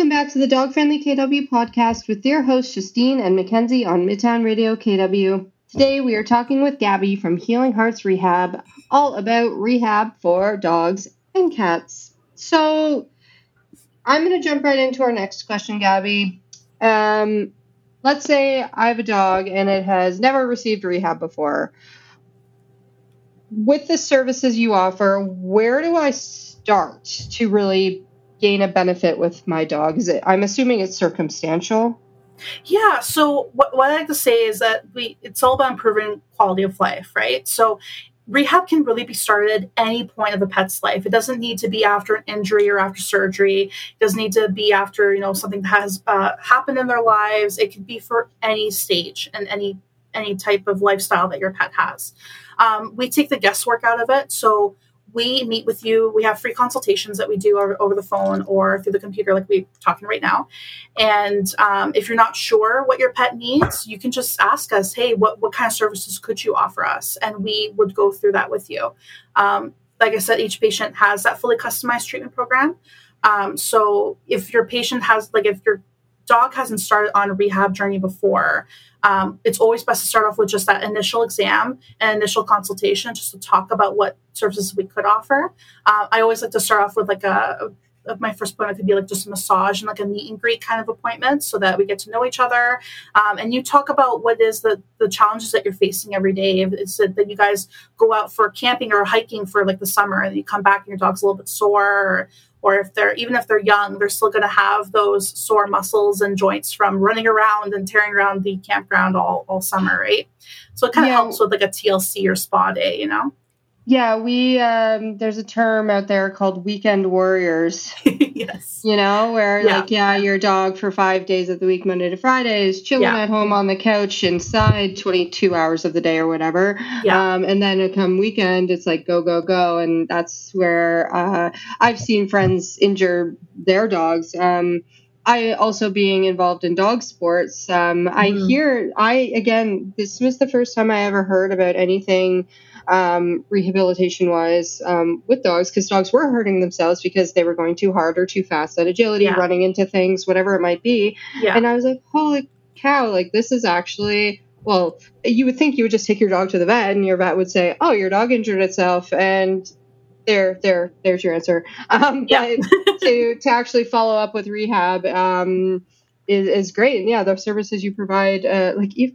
Welcome back to the Dog Friendly KW podcast with their hosts Justine and Mackenzie on Midtown Radio KW. Today we are talking with Gabby from Healing Hearts Rehab all about rehab for dogs and cats. So I'm going to jump right into our next question, Gabby. Let's say I have a dog and it has never received rehab before. With the services you offer, where do I start to really gain a benefit with my dog? I'm assuming it's circumstantial. Yeah. So what I like to say is that it's all about improving quality of life, right? So rehab can really be started at any point of a pet's life. It doesn't need to be after an injury or after surgery. It doesn't need to be after, something that has happened in their lives. It could be for any stage and any type of lifestyle that your pet has. We take the guesswork out of it. So we meet with you. We have free consultations that we do over the phone or through the computer, like we're talking right now. And if you're not sure what your pet needs, you can just ask us, hey, what kind of services could you offer us? And we would go through that with you. Like I said, each patient has that fully customized treatment program. So if your patient has, if your dog hasn't started on a rehab journey before, it's always best to start off with just that initial exam and initial consultation just to talk about what services we could offer. I always like to start off with my first appointment could be just a massage and a meet and greet kind of appointment so that we get to know each other. And you talk about what is the challenges that you're facing every day. It's that you guys go out for camping or hiking for the summer and you come back and your dog's a little bit sore, or if they're young, they're still going to have those sore muscles and joints from running around and tearing around the campground all summer, right? So it kind of helps with a TLC or spa day, Yeah, we there's a term out there called weekend warriors. Yes. Where your dog for 5 days of the week, Monday to Friday, is chilling at home on the couch inside 22 hours of the day or whatever. Yeah. And then come weekend, it's go, go, go. And that's where I've seen friends injure their dogs. I also being involved in dog sports. This was the first time I ever heard about anything rehabilitation wise with dogs, because dogs were hurting themselves because they were going too hard or too fast at agility, running into things, whatever it might be. Yeah. And I was like, holy cow, this is actually, well, you would think you would just take your dog to the vet and your vet would say, oh, your dog injured itself. And there's your answer. But to actually follow up with rehab, is great. And the services you provide,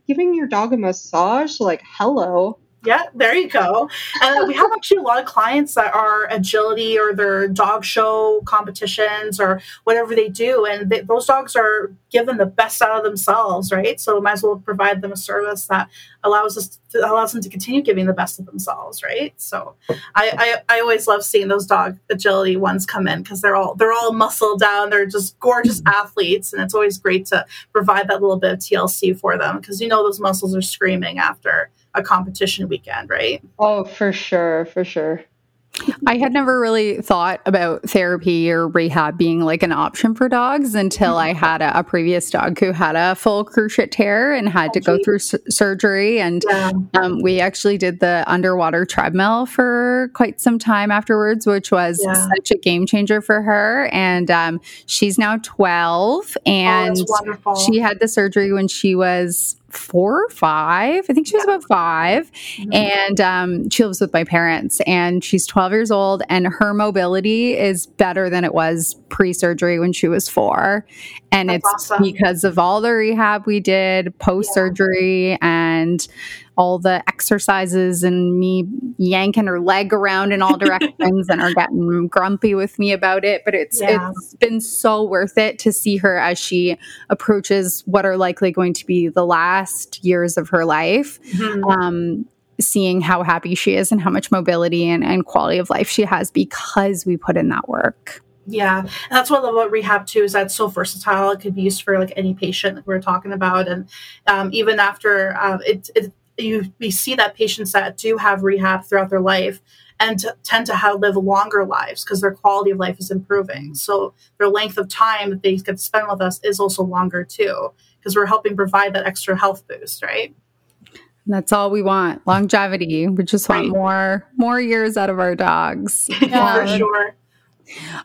giving your dog a massage, hello. Yeah, there you go. And we have actually a lot of clients that are agility or their dog show competitions or whatever they do. And those dogs are given the best out of themselves, right? So we might as well provide them a service that allows them to continue giving the best of themselves, right? So I always love seeing those dog agility ones come in because they're all muscled down. They're just gorgeous athletes. And it's always great to provide that little bit of TLC for them because those muscles are screaming after a competition weekend, right? Oh, for sure. I had never really thought about therapy or rehab being an option for dogs until I had a previous dog who had a full cruciate tear and had to go through surgery. And we actually did the underwater treadmill for quite some time afterwards, which was such a game changer for her. And she's now 12 and she had the surgery when she was 4 or 5. I think she was about 5. Mm-hmm. And she lives with my parents and she's 12 years old and her mobility is better than it was pre-surgery when she was 4. And it's awesome because of all the rehab we did post-surgery and all the exercises and me yanking her leg around in all directions and her getting grumpy with me about it. But it's been so worth it to see her as she approaches what are likely going to be the last years of her life, seeing how happy she is and how much mobility and quality of life she has because we put in that work. Yeah. And that's what I love about rehab too, is that it's so versatile. It could be used for any patient that we're talking about. And even after we see that patients that do have rehab throughout their life and tend to live longer lives because their quality of life is improving. So their length of time that they could spend with us is also longer too, because we're helping provide that extra health boost, right? And that's all we want. Longevity. We just want more years out of our dogs. Yeah, for sure.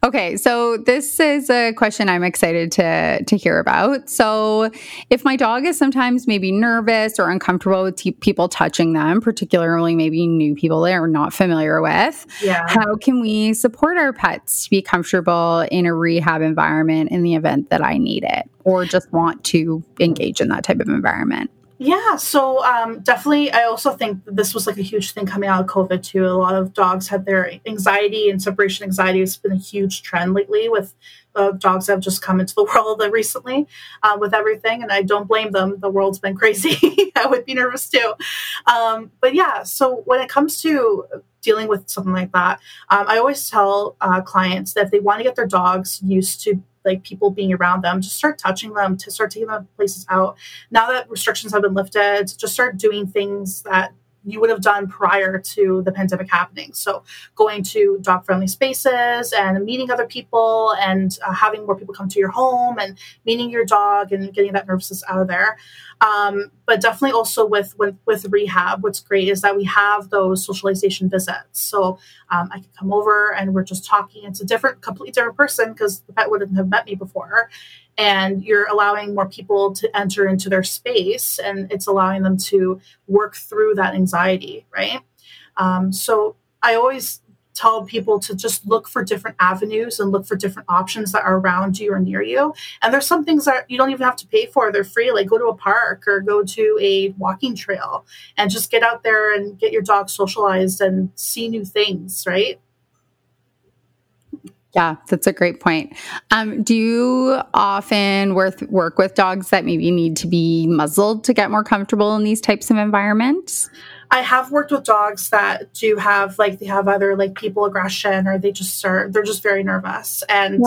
Okay, so this is a question I'm excited to hear about. So if my dog is sometimes maybe nervous or uncomfortable with people touching them, particularly maybe new people they are not familiar with, how can we support our pets to be comfortable in a rehab environment in the event that I need it or just want to engage in that type of environment? Yeah, so definitely, I also think that this was like a huge thing coming out of COVID too. A lot of dogs had their anxiety, and separation anxiety has been a huge trend lately with dogs that have just come into the world recently with everything. And I don't blame them. The world's been crazy. I would be nervous too. But yeah, so when it comes to dealing with something like that, I always tell clients that if they want to get their dogs used to like people being around them, just start touching them, to start taking them places out. Now that restrictions have been lifted, just start doing things that you would have done prior to the pandemic happening. So going to dog-friendly spaces and meeting other people and having more people come to your home and meeting your dog and getting that nervousness out of there. But definitely also with rehab, what's great is that we have those socialization visits. So I can come over and we're just talking. It's a completely different person because the pet wouldn't have met me before. And you're allowing more people to enter into their space, and it's allowing them to work through that anxiety, right? So I always tell people to just look for different avenues and look for different options that are around you or near you. And there's some things that you don't even have to pay for. They're free, like go to a park or go to a walking trail and just get out there and get your dog socialized and see new things, right? Yeah, that's a great point. Do you often work with dogs that maybe need to be muzzled to get more comfortable in these types of environments? I have worked with dogs that do have either like people aggression or they're just very nervous. And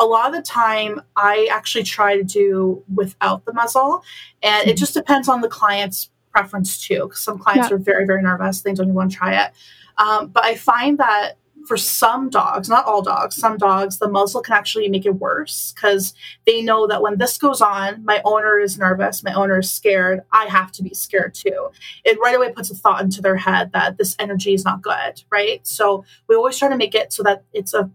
a lot of the time I actually try to do without the muzzle, and it just depends on the client's preference too. 'Cause some clients are very, very nervous. They don't even want to try it. But I find that for some dogs, not all dogs, some dogs, the muzzle can actually make it worse because they know that when this goes on, my owner is nervous, my owner is scared, I have to be scared too. It right away puts a thought into their head that this energy is not good, right? So we always try to make it so that it's a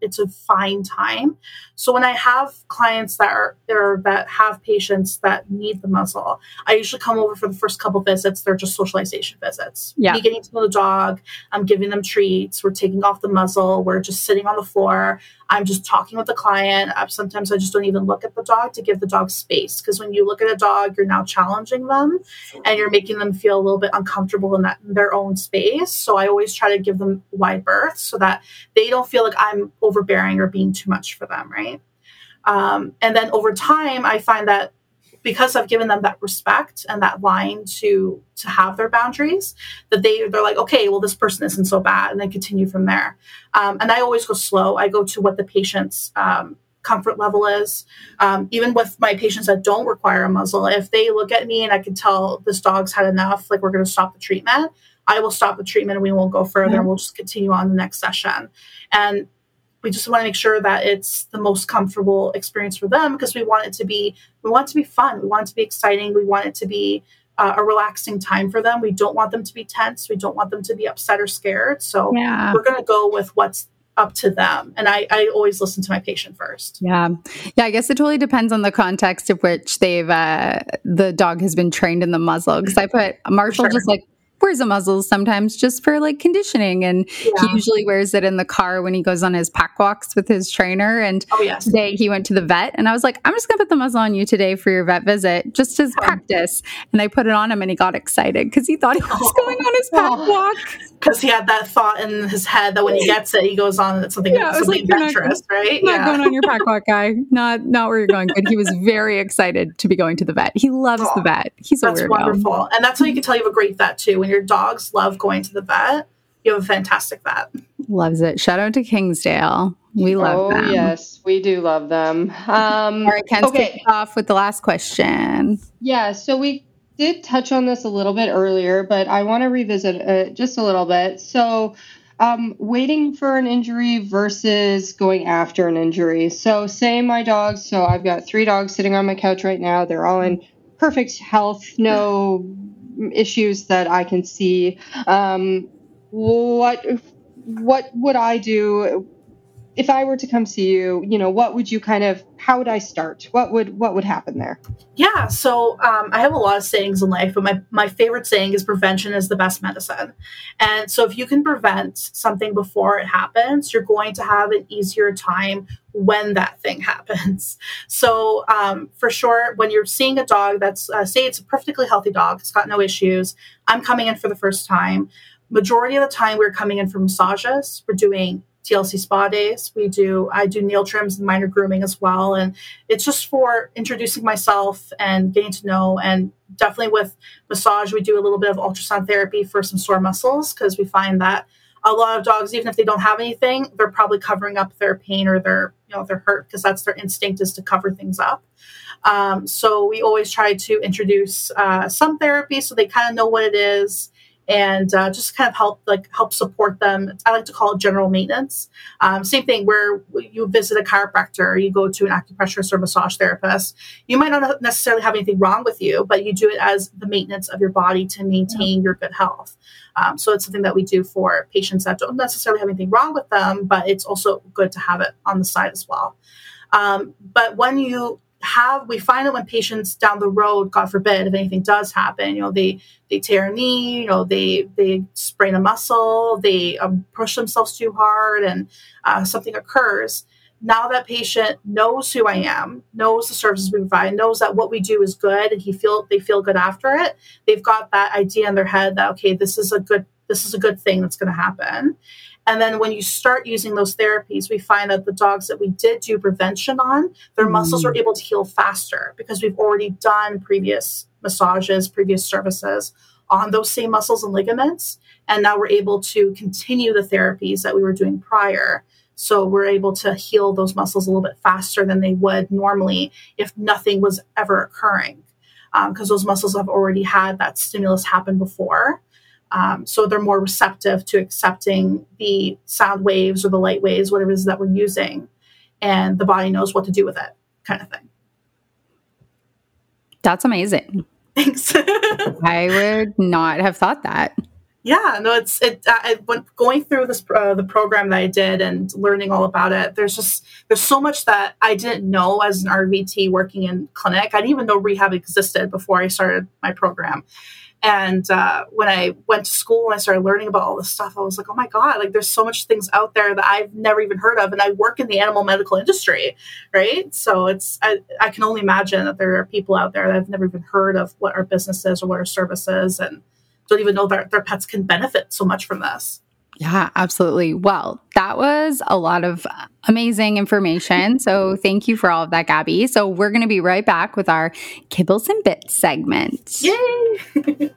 fine time. So when I have clients that are there that have patients that need the muzzle, I usually come over for the first couple visits. They're just socialization visits. Yeah. Me getting to know the dog, I'm giving them treats, we're taking off the muzzle, we're just sitting on the floor, I'm just talking with the client. Sometimes I just don't even look at the dog to give the dog space, because when you look at a dog, you're now challenging them and you're making them feel a little bit uncomfortable in their own space. So I always try to give them wide berth so that they don't feel like I'm overbearing or being too much for them, right? And then over time, I find that because I've given them that respect and that line to have their boundaries, that they're like, okay, well, this person isn't so bad, and then continue from there. And I always go slow. I go to what the patient's comfort level is. Even with my patients that don't require a muzzle, if they look at me and I can tell this dog's had enough, like we're going to stop the treatment, I will stop the treatment and we won't go further. Yeah. We'll just continue on the next session. And we just want to make sure that it's the most comfortable experience for them, because we want it to be fun. We want it to be exciting. We want it to be a relaxing time for them. We don't want them to be tense. We don't want them to be upset or scared. So we're going to go with what's up to them. And I always listen to my patient first. Yeah. Yeah. I guess it totally depends on the context of which the dog has been trained in the muzzle. 'Cause I put Marshall just wears a muzzle sometimes just for like conditioning. And he usually wears it in the car when he goes on his pack walks with his trainer. And today he went to the vet and I was like, I'm just gonna put the muzzle on you today for your vet visit, just as practice. And I put it on him and he got excited because he thought he was going on his pack walk. Because he had that thought in his head that when he gets it, he goes on and it's something adventurous, right? Not going on your pack walk, guy. Not where you're going. But he was very excited to be going to the vet. He loves the vet. He's a weirdo. That's wonderful. And that's how you can tell you have a great vet too. When your dogs love going to the vet, you have a fantastic vet. Loves it. Shout out to Kingsdale. We love them. Oh, yes. We do love them. All right, Ken's kicked off with the last question. Yeah, so we did touch on this a little bit earlier, but I want to revisit it just a little bit. So waiting for an injury versus going after an injury. So say my dogs, so I've got 3 dogs sitting on my couch right now. They're all in perfect health, no issues that I can see. What would I do if I were to come see you, you know, what would you kind of, how would I start? What would happen there? Yeah. So I have a lot of sayings in life, but my favorite saying is prevention is the best medicine. And so if you can prevent something before it happens, you're going to have an easier time when that thing happens. So for sure, when you're seeing a dog that's, say it's a perfectly healthy dog, it's got no issues, I'm coming in for the first time. Majority of the time we're coming in for massages, we're doing TLC spa days. I do nail trims and minor grooming as well. And it's just for introducing myself and getting to know. And definitely with massage, we do a little bit of ultrasound therapy for some sore muscles, because we find that a lot of dogs, even if they don't have anything, they're probably covering up their pain or their, you know, their hurt, because that's their instinct, is to cover things up. So we always try to introduce some therapy so they kind of know what it is. And just kind of help support them. I like to call it general maintenance. Same thing where you visit a chiropractor, or you go to an acupressurist or massage therapist. You might not necessarily have anything wrong with you, but you do it as the maintenance of your body to maintain your good health. So it's something that we do for patients that don't necessarily have anything wrong with them, but it's also good to have it on the side as well. But when you we find that when patients down the road, God forbid, if anything does happen, you know, they tear a knee, you know, they sprain a muscle, they push themselves too hard, and something occurs. Now that patient knows who I am, knows the services we provide, knows that what we do is good, and they feel good after it. They've got that idea in their head that, okay, this is a good thing that's going to happen. And then when you start using those therapies, we find that the dogs that we did do prevention on, their muscles are able to heal faster, because we've already done previous massages, previous services on those same muscles and ligaments. And now we're able to continue the therapies that we were doing prior. So we're able to heal those muscles a little bit faster than they would normally if nothing was ever occurring, because those muscles have already had that stimulus happen before. So they're more receptive to accepting the sound waves or the light waves, whatever it is that we're using, and the body knows what to do with it, kind of thing. That's amazing. Thanks. I would not have thought that. Yeah, no, going through this the program that I did and learning all about it, there's so much that I didn't know as an RVT working in clinic. I didn't even know rehab existed before I started my program. And when I went to school and I started learning about all this stuff, I was like, oh my God, like there's so much things out there that I've never even heard of. And I work in the animal medical industry, right? So I can only imagine that there are people out there that have never even heard of what our business is or what our service is, and don't even know that their pets can benefit so much from this. Yeah, absolutely. Well, that was a lot of amazing information. So thank you for all of that, Gabby. So we're going to be right back with our Kibbles and Bits segment. Yay!